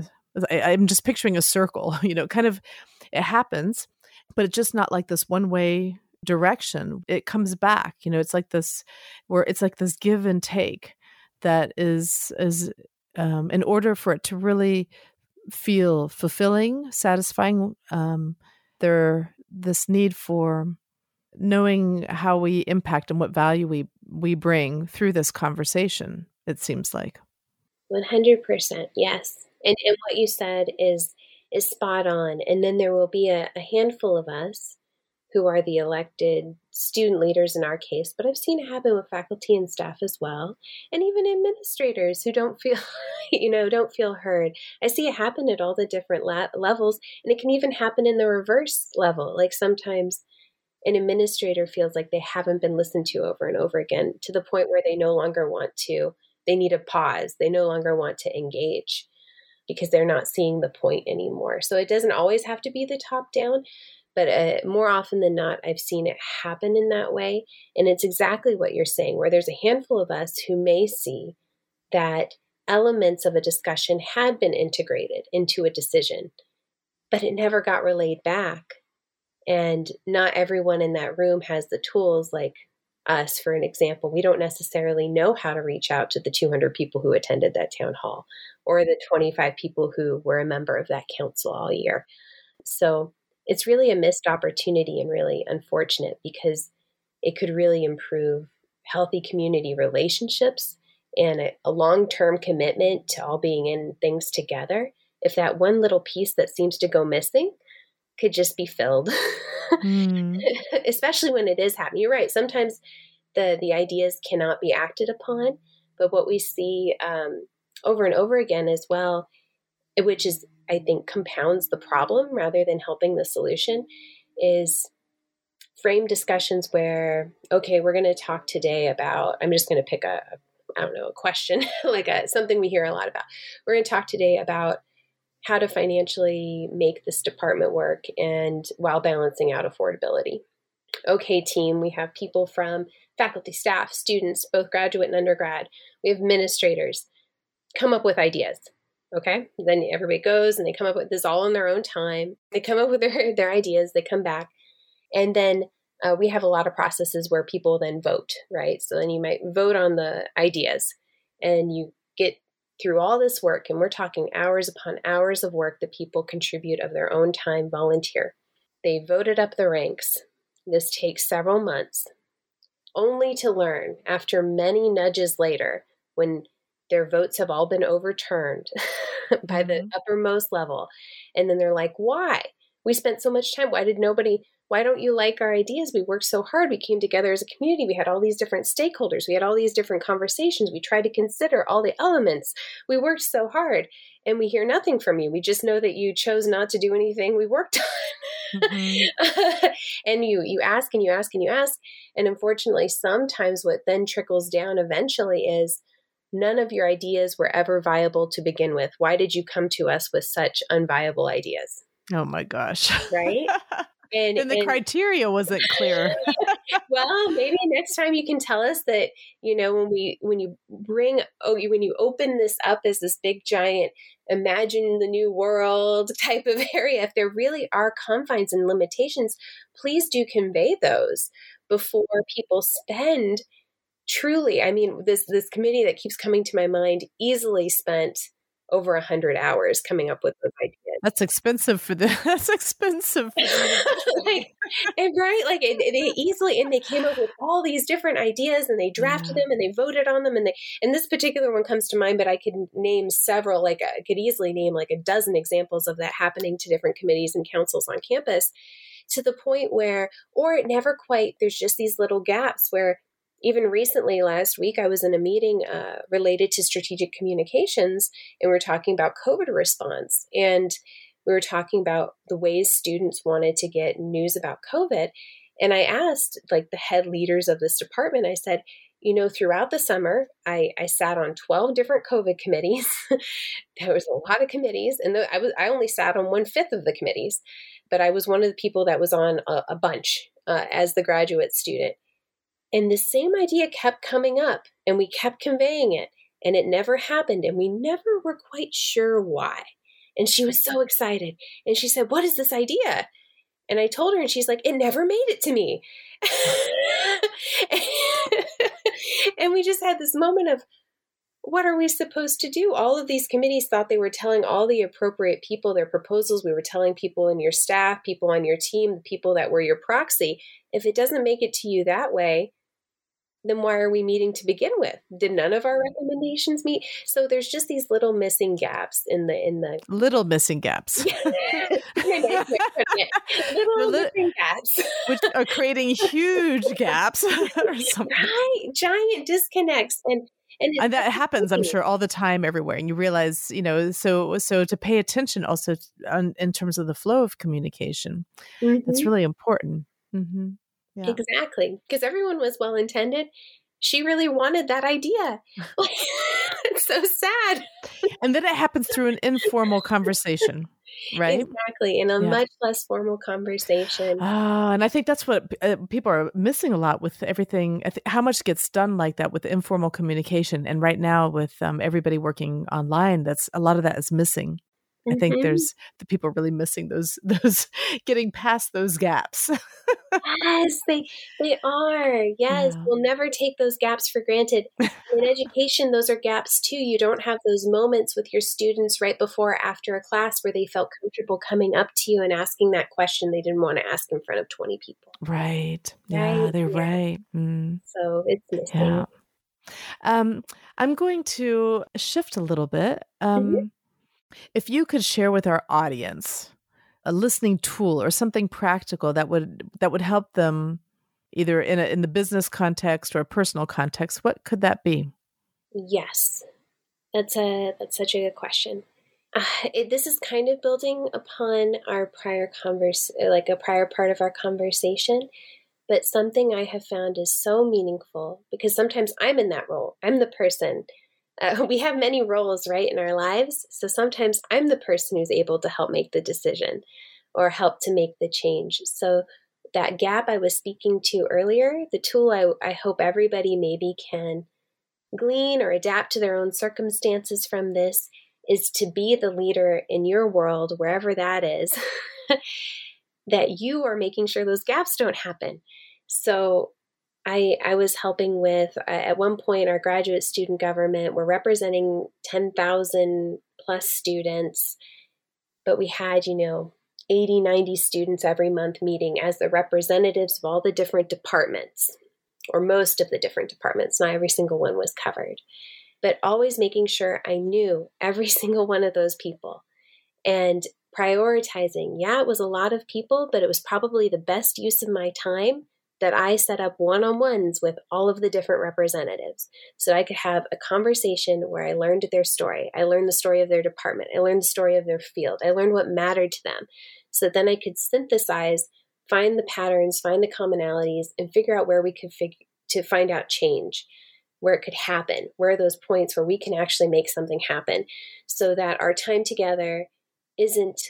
I, I'm just picturing a circle. You know, kind of it happens, but it's just not like this one way direction. It comes back. You know, it's like this where it's like this give and take that is is um, in order for it to really feel fulfilling, satisfying. Um, there, this need for knowing how we impact and what value we we bring through this conversation. It seems like one hundred percent, yes. And and what you said is is spot on. And then there will be a, a handful of us who are the elected student leaders in our case, but I've seen it happen with faculty and staff as well, and even administrators who don't feel, you know, don't feel heard. I see it happen at all the different la- levels, and it can even happen in the reverse level. Like sometimes an administrator feels like they haven't been listened to over and over again to the point where they no longer want to, they need a pause. They no longer want to engage because they're not seeing the point anymore. So it doesn't always have to be the top down. But uh, more often than not, I've seen it happen in that way. And it's exactly what you're saying, where there's a handful of us who may see that elements of a discussion had been integrated into a decision, but it never got relayed back. And not everyone in that room has the tools like us, for an example. We don't necessarily know how to reach out to the two hundred people who attended that town hall or the twenty-five people who were a member of that council all year. So it's really a missed opportunity and really unfortunate, because it could really improve healthy community relationships and a, a long-term commitment to all being in things together. If that one little piece that seems to go missing could just be filled, mm. especially when it is happening. You're right. Sometimes the, the ideas cannot be acted upon, but what we see um, over and over again as well, which is, I think, compounds the problem rather than helping the solution, is frame discussions where, okay, we're going to talk today about, I'm just going to pick a, I don't know, a question, like a, something we hear a lot about. We're going to talk today about how to financially make this department work and while balancing out affordability. Okay, team, we have people from faculty, staff, students, both graduate and undergrad. We have administrators. Come up with ideas. Okay. Then everybody goes and they come up with this all on their own time. They come up with their, their ideas. They come back. And then uh, we have a lot of processes where people then vote, right? So then you might vote on the ideas and you get through all this work. And we're talking hours upon hours of work that people contribute of their own time, volunteer. They voted up the ranks. This takes several months, only to learn after many nudges later, when their votes have all been overturned by the mm-hmm. uppermost level. And then they're like, why? We spent so much time. Why did nobody, why don't you like our ideas? We worked so hard. We came together as a community. We had all these different stakeholders. We had all these different conversations. We tried to consider all the elements. We worked so hard, and we hear nothing from you. We just know that you chose not to do anything we worked on. mm-hmm. And you, you ask and you ask and you ask. And unfortunately, sometimes what then trickles down eventually is, none of your ideas were ever viable to begin with. Why did you come to us with such unviable ideas? Oh my gosh. Right? And, and the and, criteria wasn't clear. Well, maybe next time you can tell us that, you know, when we, when you bring, oh, you, when you open this up as this big giant, imagine the new world type of area, if there really are confines and limitations, please do convey those before people spend Truly, I mean, this this committee that keeps coming to my mind easily spent over a hundred hours coming up with those ideas. That's expensive for the. That's expensive. For the like, and right, like it, it, they easily and they came up with all these different ideas, and they drafted yeah. them, and they voted on them, and they. And this particular one comes to mind, but I could name several. Like I could easily name like a dozen examples of that happening to different committees and councils on campus, to the point where, or it never quite. There's just these little gaps where. Even recently, last week, I was in a meeting uh, related to strategic communications, and we were talking about COVID response. And we were talking about the ways students wanted to get news about COVID. And I asked like the head leaders of this department, I said, you know, throughout the summer, I, I sat on twelve different COVID committees. There was a lot of committees. And the, I was I only sat on one-fifth of the committees, but I was one of the people that was on a, a bunch uh, as the graduate student. And the same idea kept coming up, and we kept conveying it, and it never happened, and we never were quite sure why. And she was so excited, and she said, "What is this idea?" And I told her, and she's like, "It never made it to me." And we just had this moment of, what are we supposed to do? All of these committees thought they were telling all the appropriate people their proposals. We were telling people in your staff, people on your team, the people that were your proxy. If it doesn't make it to you that way, then why are we meeting to begin with? Did none of our recommendations meet? So there's just these little missing gaps in the in the little missing gaps. little the li- missing gaps, which are creating huge gaps, or something. Right? Giant disconnects, and and, and that happens, I'm sure, all the time, everywhere. And you realize, you know, so so to pay attention also on, in terms of the flow of communication, mm-hmm. that's really important. Mm-hmm. Yeah. Exactly. Because everyone was well-intended. She really wanted that idea. It's so sad. And then it happens through an informal conversation, right? Exactly. In a yeah. much less formal conversation. Oh, and I think that's what uh, people are missing a lot with everything. I th- how much gets done like that with informal communication. And right now with um, everybody working online, that's a lot of that is missing. I think mm-hmm. there's the people really missing those, those getting past those gaps. Yes, they they are. Yes, yeah. We'll never take those gaps for granted. In education, those are gaps too. You don't have those moments with your students right before or after a class where they felt comfortable coming up to you and asking that question they didn't want to ask in front of twenty people. Right. Yeah, right? they're yeah. right. Mm. So it's missing. Yeah. Um, I'm going to shift a little bit. Um mm-hmm. If you could share with our audience a listening tool or something practical that would that would help them either in a, in the business context or a personal context, what could that be? Yes, that's a that's such a good question. Uh, it, this is kind of building upon our prior converse, like a prior part of our conversation, but something I have found is so meaningful because sometimes I'm in that role. I'm the person. Uh, we have many roles, right, in our lives. So sometimes I'm the person who's able to help make the decision or help to make the change. So that gap I was speaking to earlier, the tool I, I hope everybody maybe can glean or adapt to their own circumstances from this is to be the leader in your world, wherever that is, that you are making sure those gaps don't happen. So I, I was helping with, uh, at one point, our graduate student government, we're representing ten thousand plus students, but we had, you know, eighty, ninety students every month meeting as the representatives of all the different departments, or most of the different departments. Not every single one was covered, but always making sure I knew every single one of those people and prioritizing. Yeah, it was a lot of people, but it was probably the best use of my time that I set up one-on-ones with all of the different representatives so I could have a conversation where I learned their story. I learned the story of their department. I learned the story of their field. I learned what mattered to them. So then I could synthesize, find the patterns, find the commonalities, and figure out where we could fig- to find out change, where it could happen, where are those points where we can actually make something happen so that our time together isn't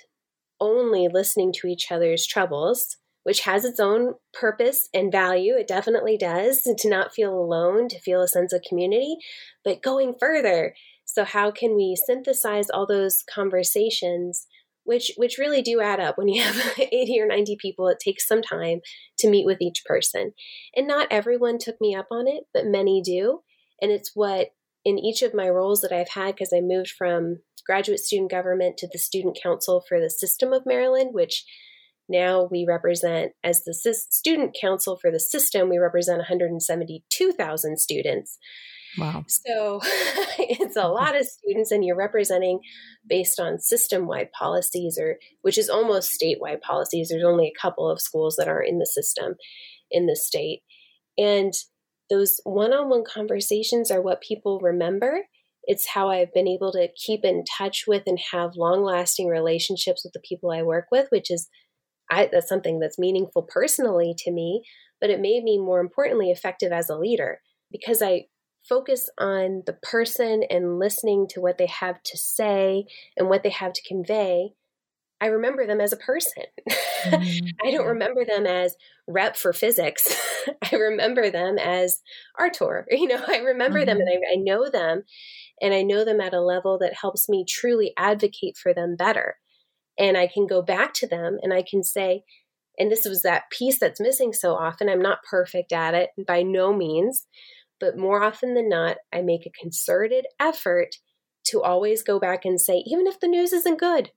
only listening to each other's troubles, which has its own purpose and value. It definitely does, to not feel alone, to feel a sense of community, but going further. So how can we synthesize all those conversations, which which really do add up when you have eighty or ninety people? It takes some time to meet with each person. And not everyone took me up on it, but many do. And it's what in each of my roles that I've had, because I moved from graduate student government to the student council for the System of Maryland, which now we represent as the student council for the system, we represent one hundred seventy-two thousand students. Wow. So it's a lot of students, and you're representing based on system-wide policies, or which is almost statewide policies. There's only a couple of schools that are in the system in the state. And those one-on-one conversations are what people remember. It's how I've been able to keep in touch with and have long-lasting relationships with the people I work with, which is I, that's something that's meaningful personally to me, but it made me more importantly effective as a leader because I focus on the person and listening to what they have to say and what they have to convey. I remember them as a person. Mm-hmm. I don't remember them as rep for physics. I remember them as Artur. You know, I remember mm-hmm. them and I, I know them, and I know them at a level that helps me truly advocate for them better. And I can go back to them and I can say, and this was that piece that's missing so often. I'm not perfect at it by no means, but more often than not, I make a concerted effort to always go back and say, even if the news isn't good,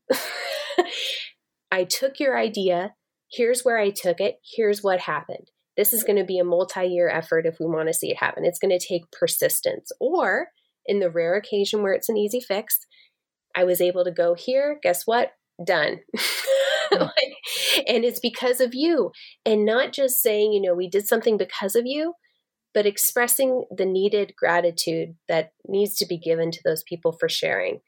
I took your idea. Here's where I took it. Here's what happened. This is going to be a multi-year effort if we want to see it happen. It's going to take persistence. Or in the rare occasion where it's an easy fix, I was able to go here. Guess what? Done. like, and it's because of you. And not just saying, you know, we did something because of you, but expressing the needed gratitude that needs to be given to those people for sharing.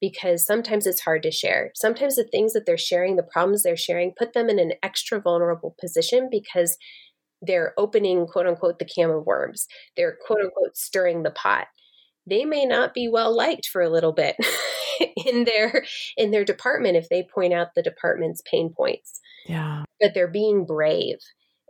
Because sometimes it's hard to share. Sometimes the things that they're sharing, the problems they're sharing, put them in an extra vulnerable position because they're opening, quote unquote, the can of worms. They're, quote unquote, stirring the pot. They may not be well liked for a little bit in their in their department if they point out the department's pain points. Yeah. But they're being brave.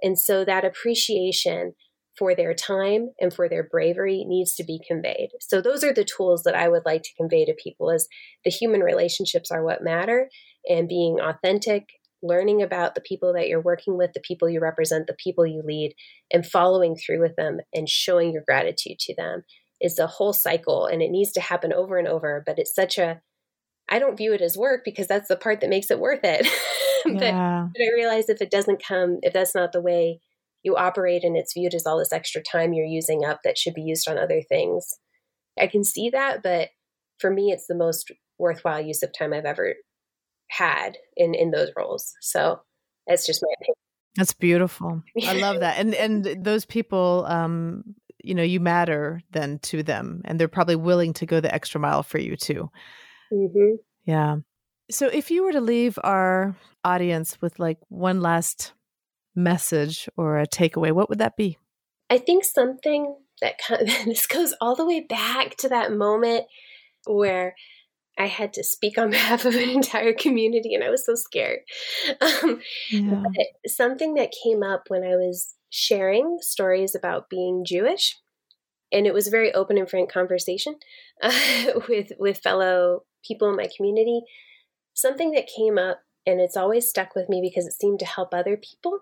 And so that appreciation for their time and for their bravery needs to be conveyed. So those are the tools that I would like to convey to people is the human relationships are what matter, and being authentic, learning about the people that you're working with, the people you represent, the people you lead, and following through with them and showing your gratitude to them. Is the whole cycle, and it needs to happen over and over, but it's such a, I don't view it as work because that's the part that makes it worth it. but, yeah. but I realize if it doesn't come, if that's not the way you operate and it's viewed as all this extra time you're using up that should be used on other things, I can see that. But for me, it's the most worthwhile use of time I've ever had in, in those roles. So that's just my opinion. That's beautiful. I love that. And, and those people, um, you know, you matter then to them, and they're probably willing to go the extra mile for you too. Mm-hmm. Yeah. So if you were to leave our audience with like one last message or a takeaway, what would that be? I think something that kind of, this goes all the way back to that moment where I had to speak on behalf of an entire community and I was so scared. Um, yeah. Something that came up when I was sharing stories about being Jewish. And it was a very open and frank conversation uh, with, with fellow people in my community. Something that came up, and it's always stuck with me because it seemed to help other people.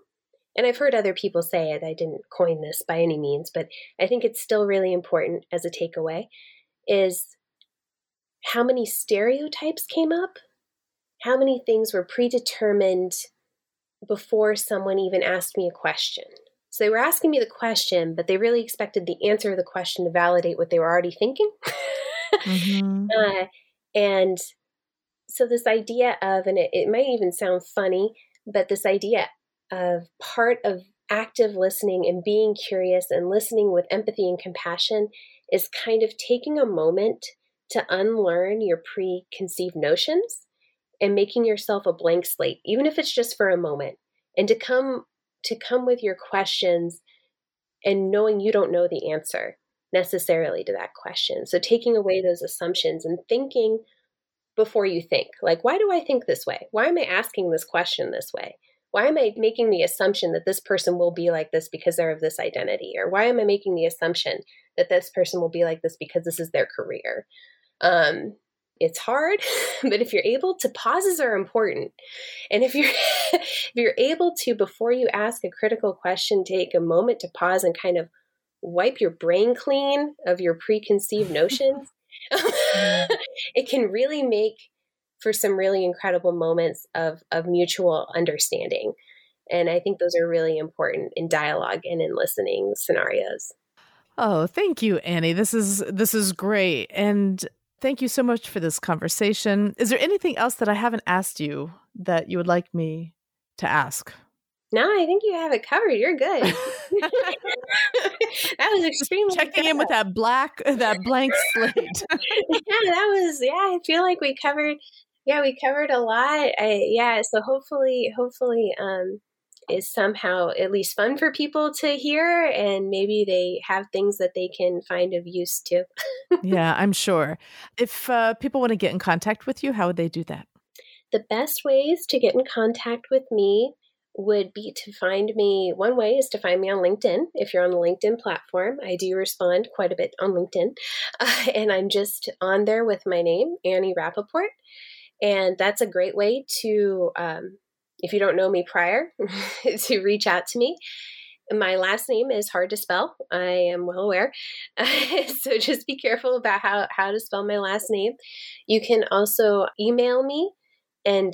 And I've heard other people say it. I didn't coin this by any means, but I think it's still really important as a takeaway is how many stereotypes came up, how many things were predetermined before someone even asked me a question. So they were asking me the question, but they really expected the answer to the question to validate what they were already thinking. Mm-hmm. uh, and so this idea of, and it, it might even sound funny, but this idea of part of active listening and being curious and listening with empathy and compassion is kind of taking a moment to unlearn your preconceived notions and making yourself a blank slate, even if it's just for a moment, and to come to come with your questions and knowing you don't know the answer necessarily to that question. So taking away those assumptions and thinking before you think, like, why do I think this way? Why am I asking this question this way? Why am I making the assumption that this person will be like this because they're of this identity? Or why am I making the assumption that this person will be like this because this is their career? Um, It's hard, but if you're able to, pauses are important. And if you're if you're able to, before you ask a critical question, take a moment to pause and kind of wipe your brain clean of your preconceived notions, it can really make for some really incredible moments of, of mutual understanding. And I think those are really important in dialogue and in listening scenarios. Oh, thank you, Annie. This is this is great. And thank you so much for this conversation. Is there anything else that I haven't asked you that you would like me to ask? No, I think you have it covered. You're good. That was extremely checking in with that black, that blank slate. yeah, that was. Yeah, I feel like we covered. Yeah, we covered a lot. I, yeah, so hopefully, hopefully, um, is somehow at least fun for people to hear, and maybe they have things that they can find of use to. Yeah, I'm sure. If uh, people want to get in contact with you, how would they do that? The best ways to get in contact with me would be to find me. One way is to find me on LinkedIn. If you're on the LinkedIn platform, I do respond quite a bit on LinkedIn. Uh, and I'm just on there with my name, Annie Rappeport. And that's a great way to, um, if you don't know me prior, to reach out to me. My last name is hard to spell. I am well aware. So just be careful about how, how to spell my last name. You can also email me and,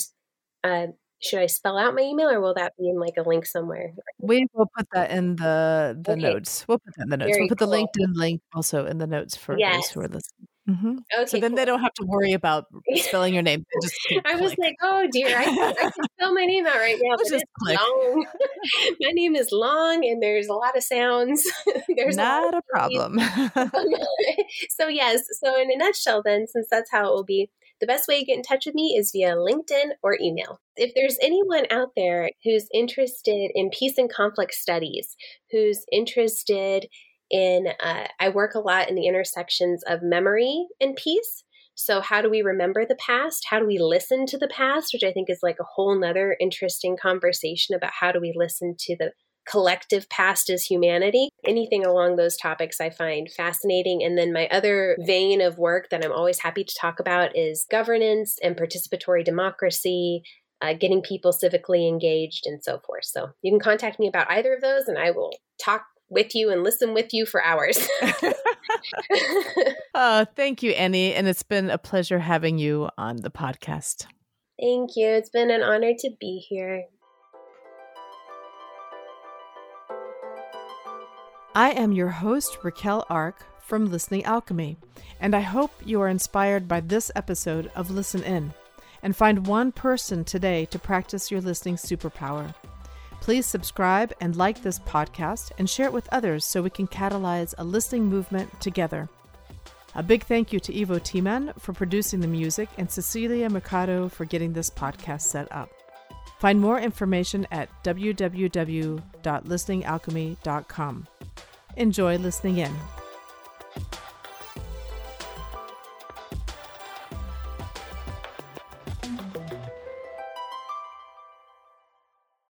uh, should I spell out my email, or will that be in like a link somewhere? We will put that in the, the okay. notes. We'll put that in the notes. Very we'll put cool. the LinkedIn link also in the notes for yes. those who are listening. Mm-hmm. Okay, so then cool. they don't have to worry about spelling your name. Just I was like, oh dear, I, I can spell my name out right now. But just it's long. My name is long, and there's a lot of sounds. There's not a, a problem. So yes. So in a nutshell, then, since that's how it will be, the best way to get in touch with me is via LinkedIn or email. If there's anyone out there who's interested in peace and conflict studies, who's interested in, uh, I work a lot in the intersections of memory and peace. So how do we remember the past? How do we listen to the past? Which I think is like a whole nother interesting conversation about how do we listen to the collective past as humanity. Anything along those topics I find fascinating. And then my other vein of work that I'm always happy to talk about is governance and participatory democracy, uh, getting people civically engaged and so forth. So you can contact me about either of those, and I will talk with you and listen with you for hours. Oh, thank you, Annie. And it's been a pleasure having you on the podcast. Thank you. It's been an honor to be here. I am your host, Raquel Ark from Listening Alchemy, and I hope you are inspired by this episode of Listen In and find one person today to practice your listening superpower. Please subscribe and like this podcast and share it with others so we can catalyze a listening movement together. A big thank you to Ivo Tiemann for producing the music and Cecilia Mercado for getting this podcast set up. Find more information at w w w dot listening alchemy dot com. Enjoy listening in.